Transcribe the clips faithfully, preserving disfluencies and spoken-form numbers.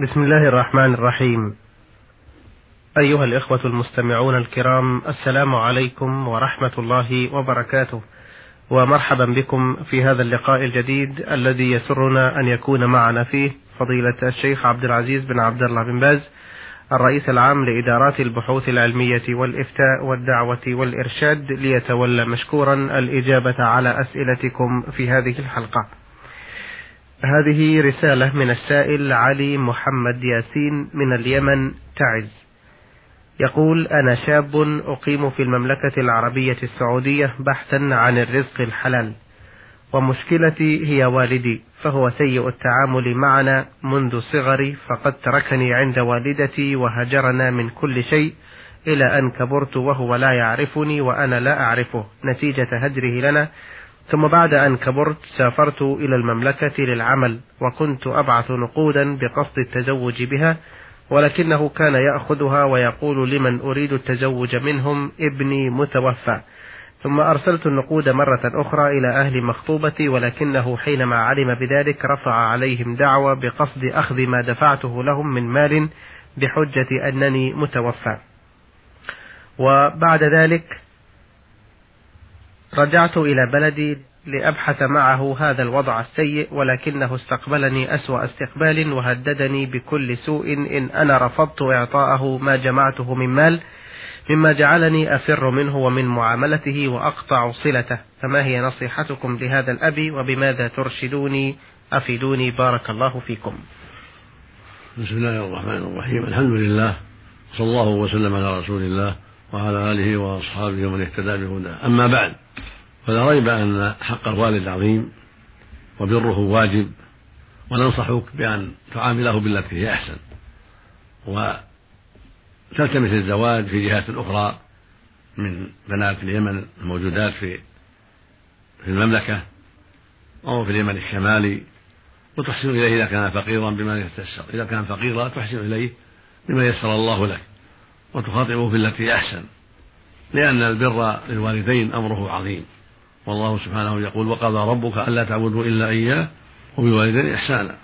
بسم الله الرحمن الرحيم. أيها الإخوة المستمعون الكرام، السلام عليكم ورحمة الله وبركاته، ومرحبا بكم في هذا اللقاء الجديد الذي يسرنا أن يكون معنا فيه فضيلة الشيخ عبد العزيز بن عبد الله بن باز، الرئيس العام لإدارات البحوث العلمية والإفتاء والدعوة والإرشاد، ليتولى مشكورا الإجابة على أسئلتكم في هذه الحلقة. هذه رسالة من السائل علي محمد ياسين من اليمن تعز، يقول: أنا شاب أقيم في المملكة العربية السعودية بحثا عن الرزق الحلال، ومشكلتي هي والدي، فهو سيء التعامل معنا منذ صغري، فقد تركني عند والدتي وهجرنا من كل شيء إلى أن كبرت وهو لا يعرفني وأنا لا أعرفه نتيجة هجره لنا. ثم بعد أن كبرت سافرت إلى المملكة للعمل، وكنت أبعث نقودا بقصد التزوج بها، ولكنه كان يأخذها ويقول لمن أريد التزوج منهم: ابني متوفى. ثم أرسلت النقود مرة أخرى إلى أهل مخطوبتي، ولكنه حينما علم بذلك رفع عليهم دعوى بقصد أخذ ما دفعته لهم من مال بحجة أنني متوفى. وبعد ذلك رجعت إلى بلدي لأبحث معه هذا الوضع السيء، ولكنه استقبلني أسوأ استقبال وهددني بكل سوء إن أنا رفضت إعطاءه ما جمعته من مال، مما جعلني أفر منه ومن معاملته وأقطع صلته. فما هي نصيحتكم لهذا الأبي، وبماذا ترشدوني؟ أفيدوني، بارك الله فيكم. بسم الله الرحمن الرحيم، الحمد لله، صلى الله وسلم على رسول الله وعلى آله وأصحابه ومن اهتدى بهداه. أما بعد، فلا ريب أن حق الوالد عظيم وبره واجب، وننصحك بأن تعامله بالتي هي أحسن، وتلتمس الزواج في جهات أخرى من بنات اليمن الموجودات في في المملكة أو في اليمن الشمالي، وتحسن إليه إذا كان فقيرا بما يتيسر، إذا كان فقيرا تحسن إليه بما يسر الله لك، وتخاطبه بالتي أحسن، لأن البر للوالدين أمره عظيم، والله سبحانه يقول: وقضى ربك ألا تعبدوا إلا إياه وبالوالدين إحسانا.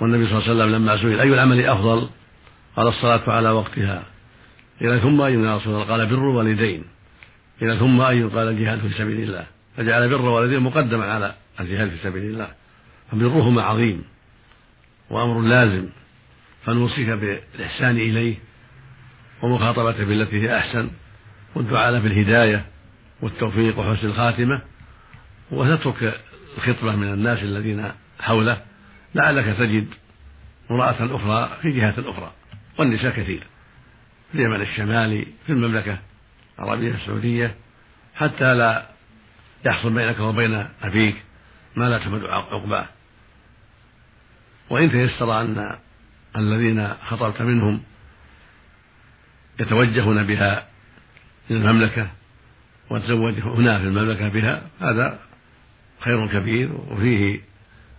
والنبي صلى الله عليه وسلم لما سئل أي العمل أفضل قال: الصلاة على وقتها. إلى ثم أي يا رسول الله؟ قال: بر الوالدين. إلى ثم أي؟ قال: الجهاد في سبيل الله. فجعل بر الوالدين مقدما على الجهاد في سبيل الله، فبرهما عظيم وأمر لازم، فنوصيك بالإحسان إليه ومخاطبته بالتي هي أحسن، والدعاء له بالهداية والتوفيق وحسن الخاتمة، وتترك الخطبة من الناس الذين حوله، لعلك تجد امرأة أخرى في جهة أخرى. والنساء كثير في اليمن الشمالي، في المملكة العربية السعودية، حتى لا يحصل بينك وبين أبيك ما لا تحمد عقباه. وإن تيسر أن الذين خطبت منهم يتوجهون بها إلى المملكة وتزوج هنا في المملكة بها، هذا خير كبير، وفيه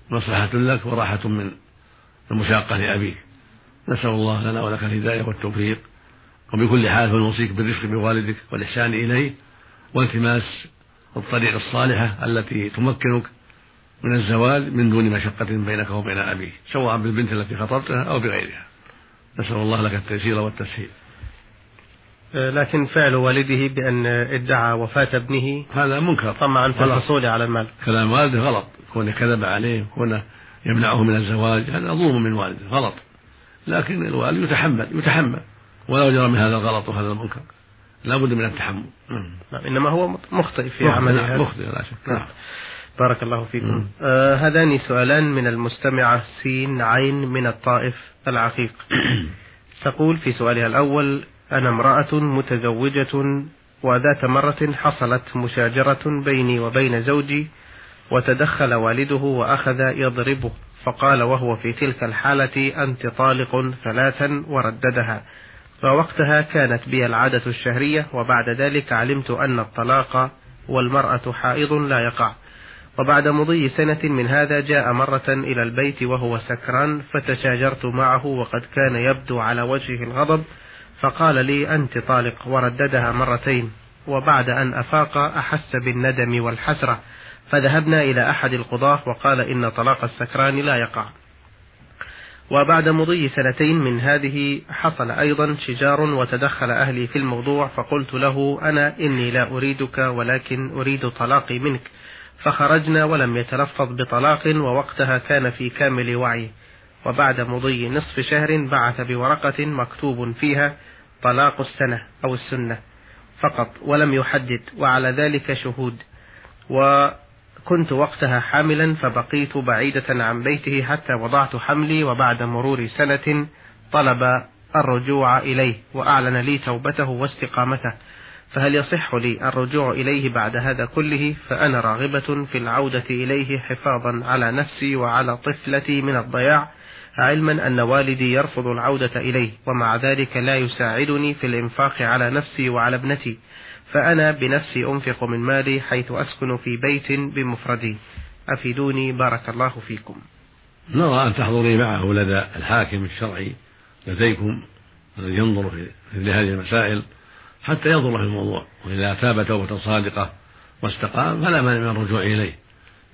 مصلحة لك وراحة من المشاقة لأبيك. نسأل الله لنا ولك الهداية والتوفيق، وبكل حال فنوصيك بالرفق بوالدك والإحسان إليه، والتماس الطريق الصالحة التي تمكنك من الزواج من دون مشقة بينك وبين أبيك، سواء بالبنت التي خطبتها أو بغيرها. نسأل الله لك التيسير والتسهيل. لكن فعل والده بأن ادعى وفاة ابنه هذا منكر طمعا في الحصول على المال. كلام والده غلط، كونه كذب عليه، كونه يمنعه من الزواج، هذا ظلم من والده، غلط. لكن الوالد يتحمل يتحمل ولو جرى من هذا الغلط وهذا المنكر، لا بد من التحمل. إنما هو مخطئ في عمله، مخطئ لا شك. نعم، بارك الله فيكم. آه هذان سؤالان من المستمعة سين عين من الطائف العقيق. تقول في سؤالها الأول: أنا امرأة متزوجة، وذات مرة حصلت مشاجرة بيني وبين زوجي، وتدخل والده وأخذ يضربه، فقال وهو في تلك الحالة: أنت طالق ثلاثا، ورددها. فوقتها كانت بي العادة الشهرية، وبعد ذلك علمت أن الطلاق والمرأة حائض لا يقع. وبعد مضي سنة من هذا جاء مرة إلى البيت وهو سكران، فتشاجرت معه، وقد كان يبدو على وجهه الغضب، فقال لي: أنت طالق، ورددها مرتين. وبعد أن أفاق أحس بالندم والحسرة، فذهبنا إلى أحد القضاة، وقال إن طلاق السكران لا يقع. وبعد مضي سنتين من هذه حصل أيضا شجار وتدخل أهلي في الموضوع، فقلت له أنا إني لا أريدك ولكن أريد طلاقي منك، فخرجنا ولم يتلفظ بطلاق، ووقتها كان في كامل وعي. وبعد مضي نصف شهر بعث بورقة مكتوب فيها طلاق السنة أو السنة فقط ولم يحدد، وعلى ذلك شهود. وكنت وقتها حاملا فبقيت بعيدة عن بيته حتى وضعت حملي، وبعد مرور سنة طلب الرجوع إليه وأعلن لي توبته واستقامته، فهل يصح لي الرجوع إليه بعد هذا كله؟ فأنا راغبة في العودة إليه حفاظا على نفسي وعلى طفلتي من الضياع، علما أن والدي يرفض العودة إليه ومع ذلك لا يساعدني في الإنفاق على نفسي وعلى ابنتي، فأنا بنفسي أنفق من مالي حيث أسكن في بيت بمفردي، أفيدوني بارك الله فيكم. نرى أن تحضري معه لدى الحاكم الشرعي لديكم الذي ينظر في هذه المسائل حتى ينظر في الموضوع، وإذا تاب توبة صادقة واستقام فلا مانع من الرجوع إليه،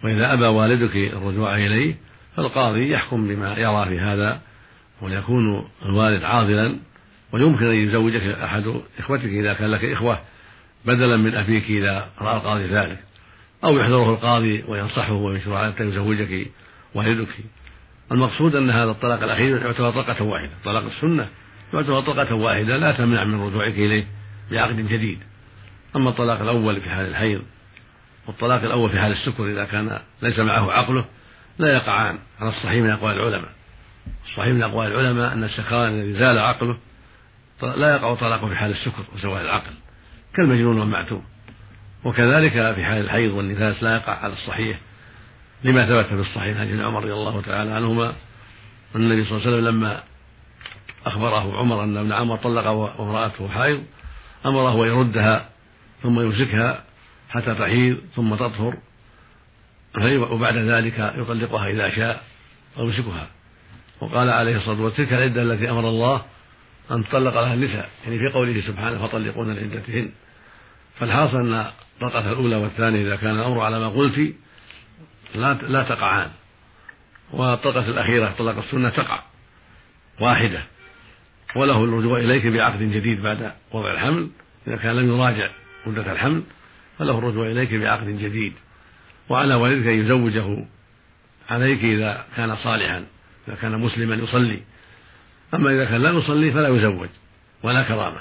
وإذا أبى والدك الرجوع إليه فالقاضي يحكم بما يرى في هذا، ويكون الوالد عاضلا، ويمكن أن يزوجك أحد إخوتك إذا كان لك إخوة بدلا من أبيك إذا رأى القاضي ذلك، أو يحضره القاضي وينصحه ويشرع حتى يزوجك والدك. المقصود أن هذا الطلاق الأخير يعتبر طلقة واحدة، طلاق السنة يعتبر طلقة واحدة لا تمنع من رجوعك إليه بعقد جديد. أما الطلاق الأول في حال الحيض والطلاق الأول في حال السكر إذا كان ليس معه عقله لا يقعان على الصحيح من أقوال العلماء. الصحيح من أقوال العلماء أن السكران الذي زال عقله لا يقع طلاقه في حال السكر وزوال العقل كالمجنون والمعتوم، وكذلك في حال الحيض والنفاس لا يقع على الصحيح لما ثبت في الصحيح عن عمر رضي الله تعالى عنهما، والنبي صلى الله عليه وسلم لما أخبره عمر أن ابن عمر طلق وامرأته حائض أمره أن يردها ثم يمسكها حتى تحيض ثم تطهر، وبعد ذلك يطلقها إذا شاء ويمسكها. وقال عليه الصلاة والسلام تلك العدة التي أمر الله أن تطلق لها النساء، يعني في قوله سبحانه فطلقون لعدتهن. فالحاصل أن الطلقة الأولى والثانية إذا كان الأمر على ما قلت لا تقعان، والطلقة الأخيرة طلق السنة تقع واحدة، وله الرجوع إليك بعقد جديد بعد وضع الحمل إذا كان لم يراجع مدة الحمل، فله الرجوع إليك بعقد جديد. وعلى والدك أن يزوجه عليك إذا كان صالحا، إذا كان مسلما يصلي، أما إذا كان لا يصلي فلا يزوج ولا كرامة،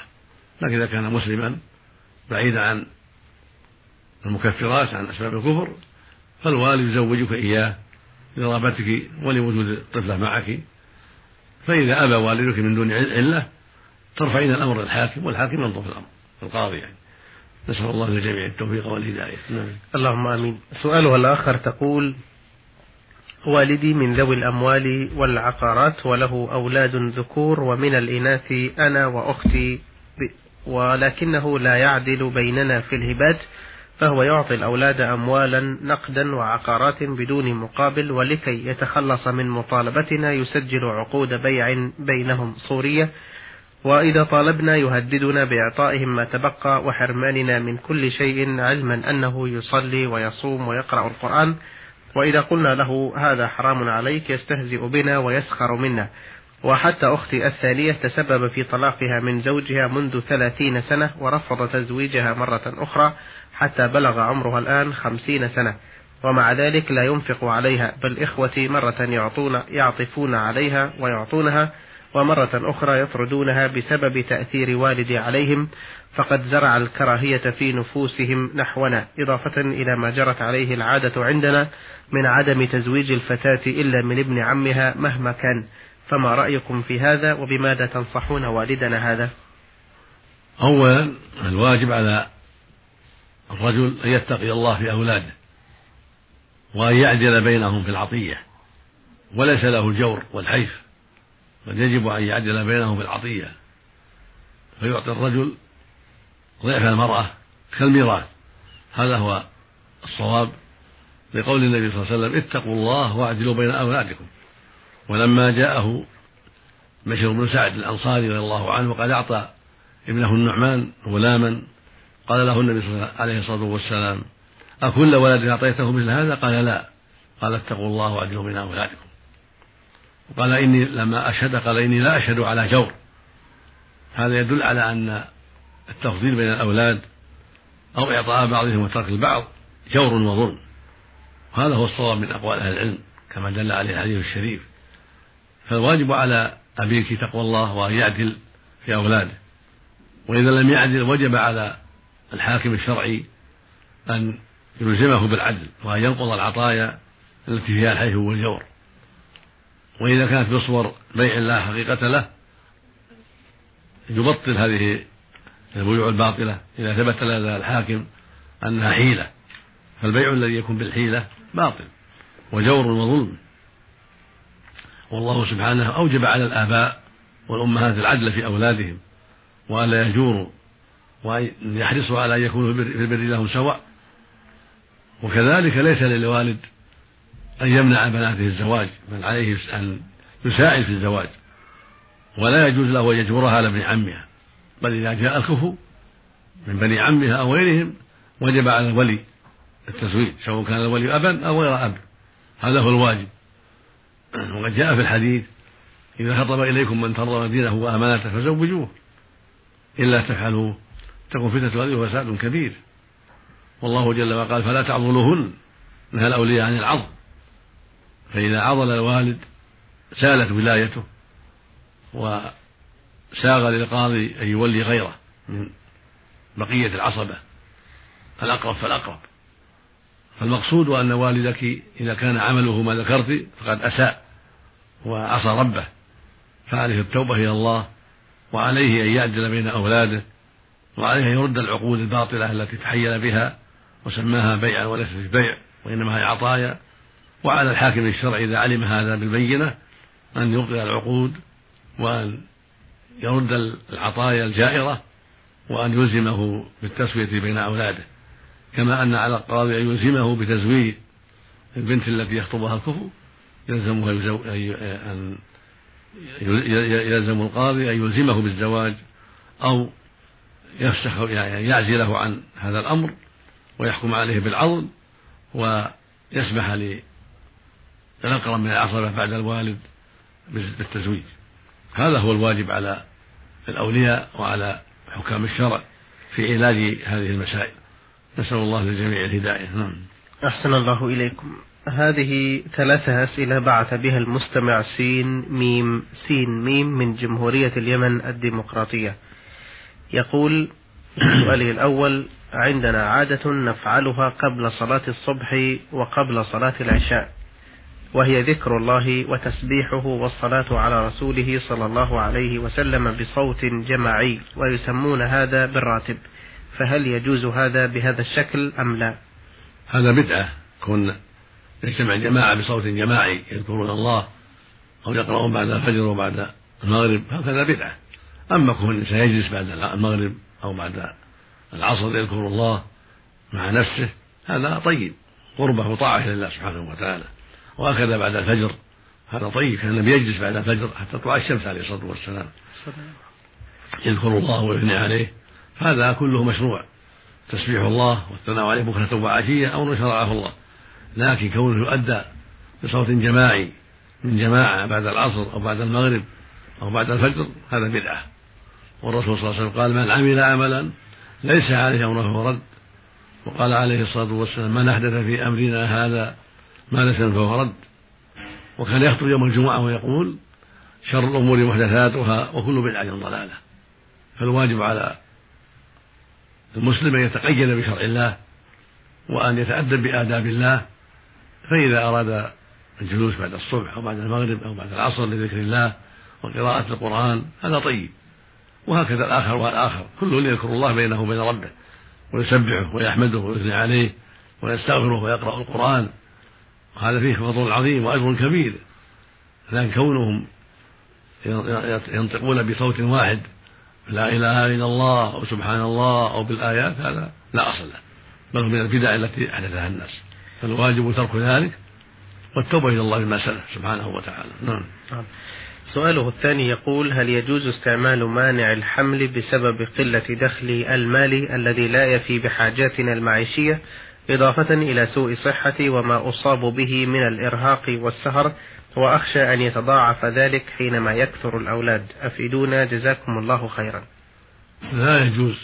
لكن إذا كان مسلما بعيدا عن المكفرات عن أسباب الكفر فالوالد يزوجك إياه لرغبتك ولوجود الطفلة معك. فإذا أبى والدك من دون علة ترفعين الأمر للحاكم والحاكم ينظر في الأمر القاضي، يعني نسأل الله للجميع التوفيق والهداية. اللهم آمين. سؤالها الآخر تقول والدي من ذوي الأموال والعقارات وله أولاد ذكور ومن الإناث أنا وأختي، ولكنه لا يعدل بيننا في الهبات، فهو يعطي الأولاد أموالا نقدا وعقارات بدون مقابل، ولكي يتخلص من مطالبتنا يسجل عقود بيع بينهم صورية، وإذا طالبنا يهددنا بإعطائهم ما تبقى وحرماننا من كل شيء، علما أنه يصلي ويصوم ويقرأ القرآن، وإذا قلنا له هذا حرام عليك يستهزئ بنا ويسخر منا. وحتى أختي الثانية تسبب في طلاقها من زوجها منذ ثلاثين سنة ورفض تزويجها مرة أخرى حتى بلغ عمرها الآن خمسين سنة، ومع ذلك لا ينفق عليها، بل إخوتي مرة يعطون يعطفون عليها ويعطونها ومرة أخرى يطردونها بسبب تأثير والدي عليهم، فقد زرع الكراهية في نفوسهم نحونا، إضافة إلى ما جرت عليه العادة عندنا من عدم تزويج الفتاة إلا من ابن عمها مهما كان، فما رأيكم في هذا وبماذا تنصحون والدنا هذا؟ أولا الواجب على الرجل أن يتقي الله في أولاده وأن يعدل بينهم في العطية، وليس له الجور والحيف، بل يجب أن يعدل بينهم في العطية، فيعطي الرجل ضعف المرأة كالميراث، هذا هو الصواب لقول النبي صلى الله عليه وسلم اتقوا الله واعدلوا بين أولادكم. ولما جاءه بشير بن سعد الأنصاري رضي الله عنه وقد أعطى ابنه النعمان غلاما، قال له النبي عليه الصلاة والسلام أكل ولد أعطيته مثل هذا؟ قال لا، قال اتقوا الله واعدلوا بين أولادكم. قال إني لما أشهد قال إني لا أشهد على جور. هذا يدل على أن التفضيل بين الأولاد أو إعطاء بعضهم وترك البعض جور وظلم، وهذا هو الصواب من أقوال أهل العلم كما دل عليه الحديث الشريف. فالواجب على أبيك تقوى الله وأن يعدل في أولاده، وإذا لم يعدل وجب على الحاكم الشرعي أن يلزمه بالعدل وأن ينقض العطايا التي فيها الحيف والجور. وإذا كانت بصور بيع لا حقيقة له يبطل هذه البيوع الباطلة إذا ثبت لدى الحاكم أنها حيلة، فالبيع الذي يكون بالحيلة باطل وجور وظلم. والله سبحانه أوجب على الآباء والأمهات العدل في أولادهم وألا يجوروا وأن يحرصوا على أن يكونوا في البر لهم سواء. وكذلك ليس للوالد أن يمنع بناته الزواج، بل عليه أن يساعد في الزواج، ولا يجوز له أن يجبرها على ابن عمها، بل إذا جاء الكفو من بني عمها أو غيرهم وجب على الولي التزويج سواء كان الولي أبا أو غير أب، هذا هو الواجب. وقد جاء في الحديث إذا خطب إليكم من ترضون دينه وأمانته فزوجوه، إلا تفعلوه تكون فتنة هذه وفساد كبير. والله جل وعلا قال فلا تعضلوهن، نهى الأولياء عن العضل، فإذا عضل الوالد سالت ولايته وساغ للقاضي أن يولي غيره من بقية العصبة الأقرب فالأقرب. فالمقصود أن والدك إذا كان عمله ما ذكرت فقد أساء وعصى ربه، فعليه التوبة إلى الله، وعليه أن يعدل بين أولاده، وعليه أن يرد العقود الباطلة التي تحيل بها وسماها بيعا وليست بيع وإنما هي عطايا. وعلى الحاكم الشرعي إذا علم هذا بالبينة أن يبطل العقود وأن يرد العطايا الجائرة وأن يلزمه بالتسوية بين أولاده، كما أن على القاضي أن يلزمه بتزويج البنت التي يخطبها الكفو، يلزمه أن يلزم القاضي أن يلزمه بالزواج أو يفسخ يعني يعزله عن هذا الأمر ويحكم عليه بالعضل ويسمح للأقرب من العصبة بعد الوالد بالتزويج. هذا هو الواجب على الأولياء وعلى حكام الشرع في علاج هذه المسائل، نسأل الله للجميع الهداية. نعم. أحسن الله إليكم. هذه ثلاثة أسئلة بعث بها المستمع سين ميم سين ميم من جمهورية اليمن الديمقراطية. يقول سؤاله الأول: عندنا عادة نفعلها قبل صلاة الصبح وقبل صلاة العشاء، وهي ذكر الله وتسبيحه والصلاة على رسوله صلى الله عليه وسلم بصوت جماعي، ويسمون هذا بالراتب، فهل يجوز هذا بهذا الشكل أم لا؟ هذا بدعة، كون يجتمع جماعة بصوت جماعي يذكرون الله أو يقرؤون بعد الفجر وبعد المغرب، هذا بدعة. أما كون سيجلس بعد المغرب أو بعد العصر يذكر الله مع نفسه، هذا طيب، قربه وطاعة لله سبحانه وتعالى. وأخذ بعد الفجر هذا طيب، كان النبي يجلس بعد الفجر حتى طلع الشمس عليه الصلاة والسلام يذكر الله ويثني عليه، هذا كله مشروع، تسبيح الله والثناء عليه بكرة وعشية أو شرعه الله. لكن كونه يؤدى بصوت جماعي من جماعة بعد العصر أو بعد المغرب أو بعد الفجر هذا بدعة. والرسول صلى الله عليه وسلم قال من عمل عملا ليس عليه أمره فرد، وقال عليه الصلاة والسلام من أحدث في أمرنا هذا ما ليس فهو رد. وكان يخطب يوم الجمعة ويقول شر الأمور محدثاتها وكل بدعة ضلالة. فالواجب على المسلم أن يتقيد بشرع الله وأن يتأدب بآداب الله، فإذا أراد الجلوس بعد الصبح أو بعد المغرب أو بعد العصر لذكر الله وقراءة القرآن هذا طيب، وهكذا الآخر والآخر كل يذكر الله بينه وبين ربه ويسبحه ويحمده ويثني عليه ويستغفره ويقرأ القرآن، وهذا فيه فضل عظيم وأجر كبير. لأن كونهم ينطقون بصوت واحد لا إله إلا الله أو سبحان الله أو بالآيات هذا لا أصل له، بل هو من البدع التي أحدثها الناس، فالواجب ترك ذلك والتوبة إلى الله بما سلف سبحانه وتعالى. نعم. سؤاله الثاني يقول: هل يجوز استعمال مانع الحمل بسبب قلة دخل المالي الذي لا يفي بحاجاتنا المعيشية إضافة إلى سوء صحتي وما أصاب به من الإرهاق والسهر، وأخشى أن يتضاعف ذلك حينما يكثر الأولاد، أفيدونا جزاكم الله خيرا. لا يجوز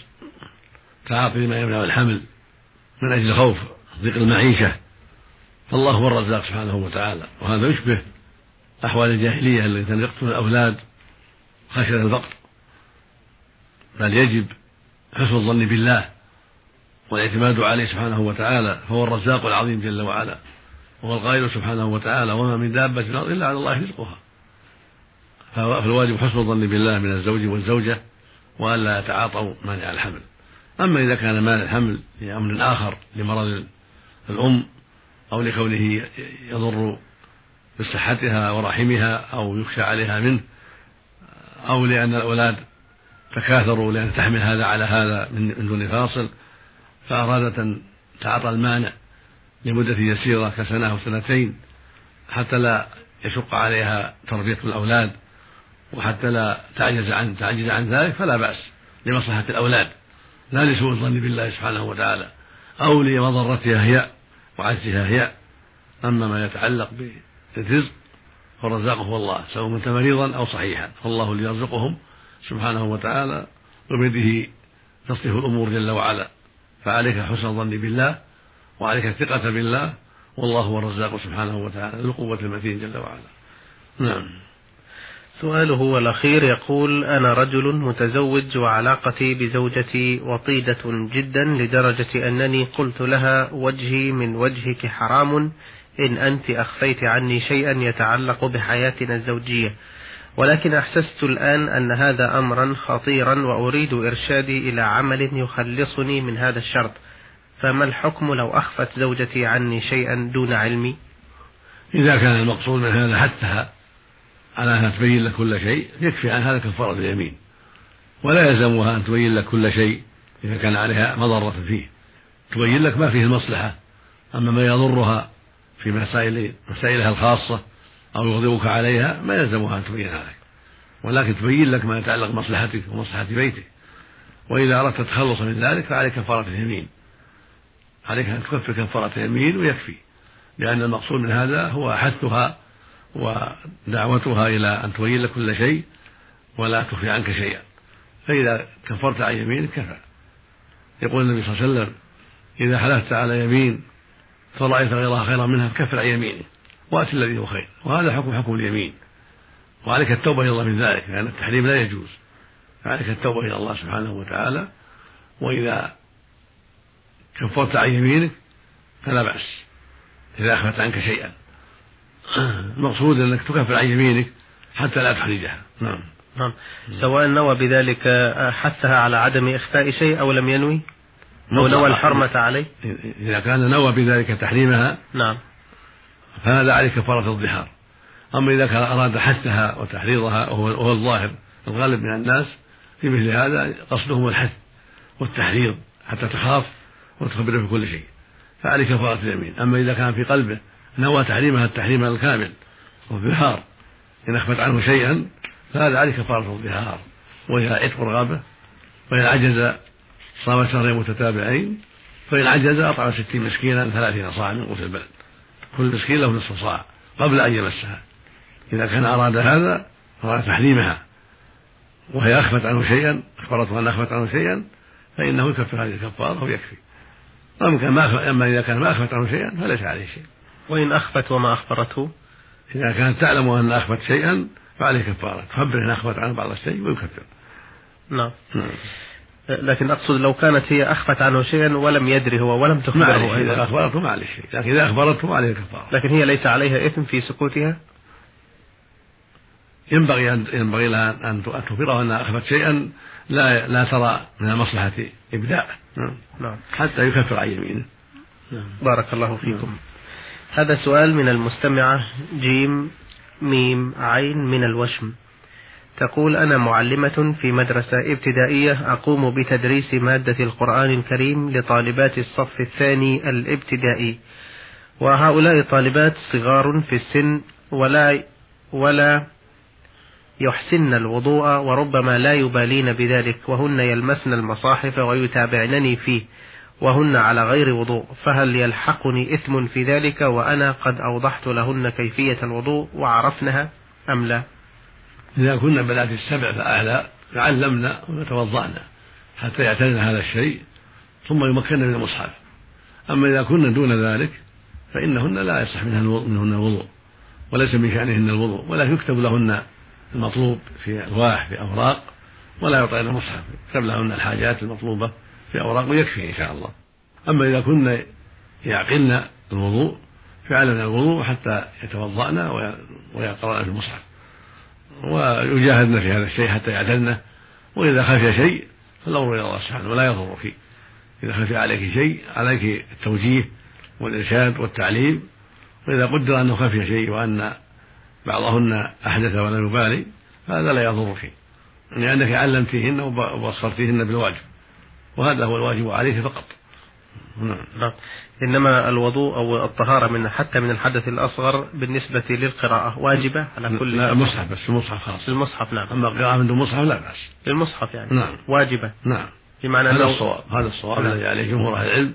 تعاطي ما يمنع الحمل من أجل خوف ضيق المعيشة، فالله هو الرزاق سبحانه وتعالى، وهذا يشبه أحوال الجاهلية التي تنقطع الأولاد خشية الفقر، بل يجب حسن الظن بالله والاعتماد عليه سبحانه وتعالى، فهو الرزاق العظيم جل وعلا، وهو القائل سبحانه وتعالى: وما من دابة في الأرض إلا على الله رزقها. فالواجب حسن الظن بالله من الزوج والزوجة، وألا يتعاطوا مانع الحمل. أما إذا كان مانع الحمل لأمر آخر، لمرض الأم أو لكونه يضر بصحتها ورحمها أو يخشى عليها منه، أو لأن الأولاد تكاثروا لأن تحمل هذا على هذا من دون فاصل، فأرادت أن تعطى المانع لمدة يسيرة كسنة أو سنتين حتى لا يشق عليها تربية الأولاد وحتى لا تعجز عن تعجز عن ذلك، فلا بأس لمصلحة الأولاد، لا لسوء الظن بالله سبحانه وتعالى أو لمضرتها هي وعجزها هي. أما ما يتعلق بالرزق فالرزاق هو الله، سواء كنت مريضا أو صحيحا، فالله اللي يرزقهم سبحانه وتعالى، وبيده تصلح الأمور جل وعلا. فعليك حسن الظن بالله وعليك الثقة بالله، والله هو الرزاق سبحانه وتعالى ذو القوة المتين جل وعلا. نعم. سؤاله هو الأخير يقول: أنا رجل متزوج وعلاقتي بزوجتي وطيدة جدا لدرجة أنني قلت لها: وجهي من وجهك حرام إن أنت أخفيت عني شيئا يتعلق بحياتنا الزوجية، ولكن أحسست الآن أن هذا أمرا خطيرا وأريد إرشادي إلى عمل يخلصني من هذا الشرط، فما الحكم لو أخفت زوجتي عني شيئا دون علمي؟ إذا كان المقصود من هذا حثها على أن تبين لك كل شيء، يكفي عن هذا كفارة اليمين، ولا يلزمها أن تبين لك كل شيء إذا كان عليها مضرة فيه، تبين لك ما فيه المصلحة. أما ما يضرها في مسائل مسائلها الخاصة أو يغضبك عليها ما يلزمها أن تبينها لك، ولكن تبين لك ما يتعلق بمصلحتك ومصلحة بيتك. وإذا أردت تتخلص من ذلك فعليك كفارة اليمين، عليك أن تكفر كفارة اليمين ويكفي، لأن المقصود من هذا هو حثها ودعوتها إلى أن تبين لك كل شيء ولا تخفي عنك شيئا، فإذا كفرت عن يمين كفى. يقول النبي صلى الله عليه وسلم: إذا حلفت على يمين فرأيت غيرها خيرا منها كفر عن يمينه وأتي الذي هو خير. وهذا حكم حكم اليمين، وعليك التوبة إلى الله من ذلك، لأن يعني التحريم لا يجوز، عليك التوبة إلى الله سبحانه وتعالى. وإذا كفرت عن يمينك فلا بأس إذا أخفت عنك شيئا، المقصود أنك تكفر عن يمينك حتى لا تحرجها. نعم. نعم. سواء نوى بذلك حثها على عدم إخفاء شيء أو لم ينوي، أو نوى الحرمة عليه، إذا كان نوى بذلك تحريمها نعم فهذا عليك كفارة الظهار. أما إذا كان أراد حثها وتحريضها، وهو الظاهر الغالب من الناس في مثل هذا قصدهم الحث والتحريض حتى تخاف وتخبره بكل شيء، فعليك كفارة اليمين. أما إذا كان في قلبه نوى تحريمها التحريم الكامل والظهار، إن أخفت عنه شيئا فهذا عليك كفارة الظهار، وهي عتق رقبة، وإن عجز صام شهرين متتابعين، فإن عجز أطعم ستين مسكينا ثلاثين صاعا من قوت البلد، كل مسكين له نصف صاع قبل أن يمسها. إذا كان أراد هذا أراد تحريمها وهي أخفت عنه شيئا، أخبرته أن أخفت عنه شيئا، فإنه يكفر هذه الكفارة ويكفي. أما إذا كان ما أخفت عنه شيئا فليس عليه شيء. وإن أخفت وما أخبرته، إذا كانت تعلم أن أخفت شيئا فعليه كفارة، تخبر أن أخفت عنه بعض الشيء ويكفر. نعم. لكن أقصد لو كانت هي أخفت عنه شيئا ولم يدري هو ولم تخبره، إذا أخبرته ما عليه شيء، لكن إذا أخبرته عليه كفارة. لكن هي ليس عليها إثم في سكوتها، ينبغي أن ينبغي لها أن تخبره أنها أخفت شيئا لا لا ترى من مصلحة إبداءه. نعم. حتى يكفر عن يمينه. بارك الله فيكم. هذا سؤال من المستمعة جيم ميم عين من الوشم، تقول: أنا معلمة في مدرسة ابتدائية، أقوم بتدريس مادة القرآن الكريم لطالبات الصف الثاني الابتدائي، وهؤلاء الطالبات صغار في السن ولا ولا يحسن الوضوء، وربما لا يبالين بذلك، وهن يلمسن المصاحف ويتابعنني فيه، وهن على غير وضوء، فهل يلحقني إثم في ذلك وأنا قد أوضحت لهن كيفية الوضوء وعرفنها أم لا؟ إذا كنا بنات السبع فأعلى تعلمنا ونتوضأنا حتى يعتنينا هذا الشيء ثم يمكننا من المصحف. أما إذا كنا دون ذلك فإنهن لا يصح منهن الوضوء وليس من شأنهن الوضوء، ولا يكتب لهن المطلوب في ألواح في أوراق، ولا يعطين المصحف، يكتب لهن الحاجات المطلوبة في أوراق ويكفي إن شاء الله. أما إذا كنا يعقلن الوضوء فعلنا الوضوء حتى يتوضأنا ويقرأنا في المصحف ويجاهدنا في هذا الشيء حتى يعتلنا، وإذا خفي شيء فالأمر إلى الله سبحانه ولا يضرك. إذا خفي عليك شيء عليك التوجيه والإرشاد والتعليم، وإذا قدر أنه خفي شيء وأن بعضهن أحدث ولا يبالي فهذا لا يضرك، لأنك علمتهن وبصرتهن بالواجب، وهذا هو الواجب عليك فقط. نعم. إنما الوضوء أو الطهارة من حتى من الحدث الأصغر بالنسبة للقراءة واجبة على كل. لا المصحف بس، المصحف خلاص. المصحف نعم. أما القراءة من المصحف لا بأس. المصحف يعني. نعم. واجبة. نعم. بمعنى هذا الصواب، هذا الصواب الذي عليه جمهور أهل العلم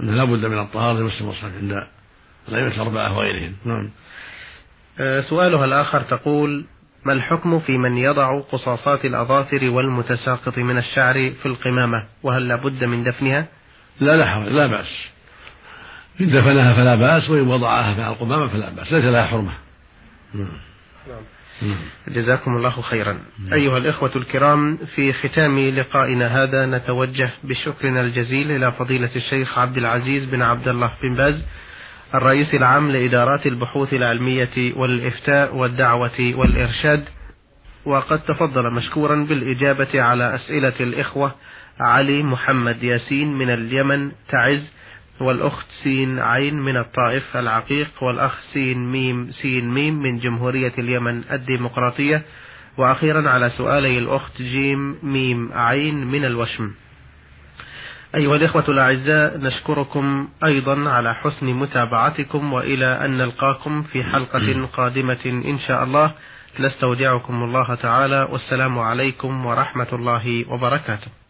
أنه لا بد من الطهارة لمس المصحف عند الأئمة الأربعة وغيرهم. نعم. أه سؤالها الآخر تقول: ما الحكم في من يضع قصاصات الأظافر والمتساقط من الشعر في القمامة، وهل لا بد من دفنها؟ لا لا حرج، لا بأس، إن دفنها فلا بأس، وإن وضعها في القمامة فلا بأس، ليس لها حرمة. مم. مم. جزاكم الله خيرا. مم. أيها الإخوة الكرام، في ختام لقائنا هذا نتوجه بشكرنا الجزيل إلى فضيلة الشيخ عبد العزيز بن عبد الله بن باز، الرئيس العام لإدارات البحوث العلمية والإفتاء والدعوة والإرشاد، وقد تفضل مشكورا بالإجابة على أسئلة الإخوة علي محمد ياسين من اليمن تعز، والأخت سين عين من الطائف العقيق، والأخ سين ميم سين ميم من جمهورية اليمن الديمقراطية، وأخيرا على سؤالي الأخت جيم ميم عين من الوشم. أيها الإخوة الأعزاء، نشكركم أيضا على حسن متابعتكم، وإلى أن نلقاكم في حلقة قادمة إن شاء الله، نستودعكم الله تعالى، والسلام عليكم ورحمة الله وبركاته.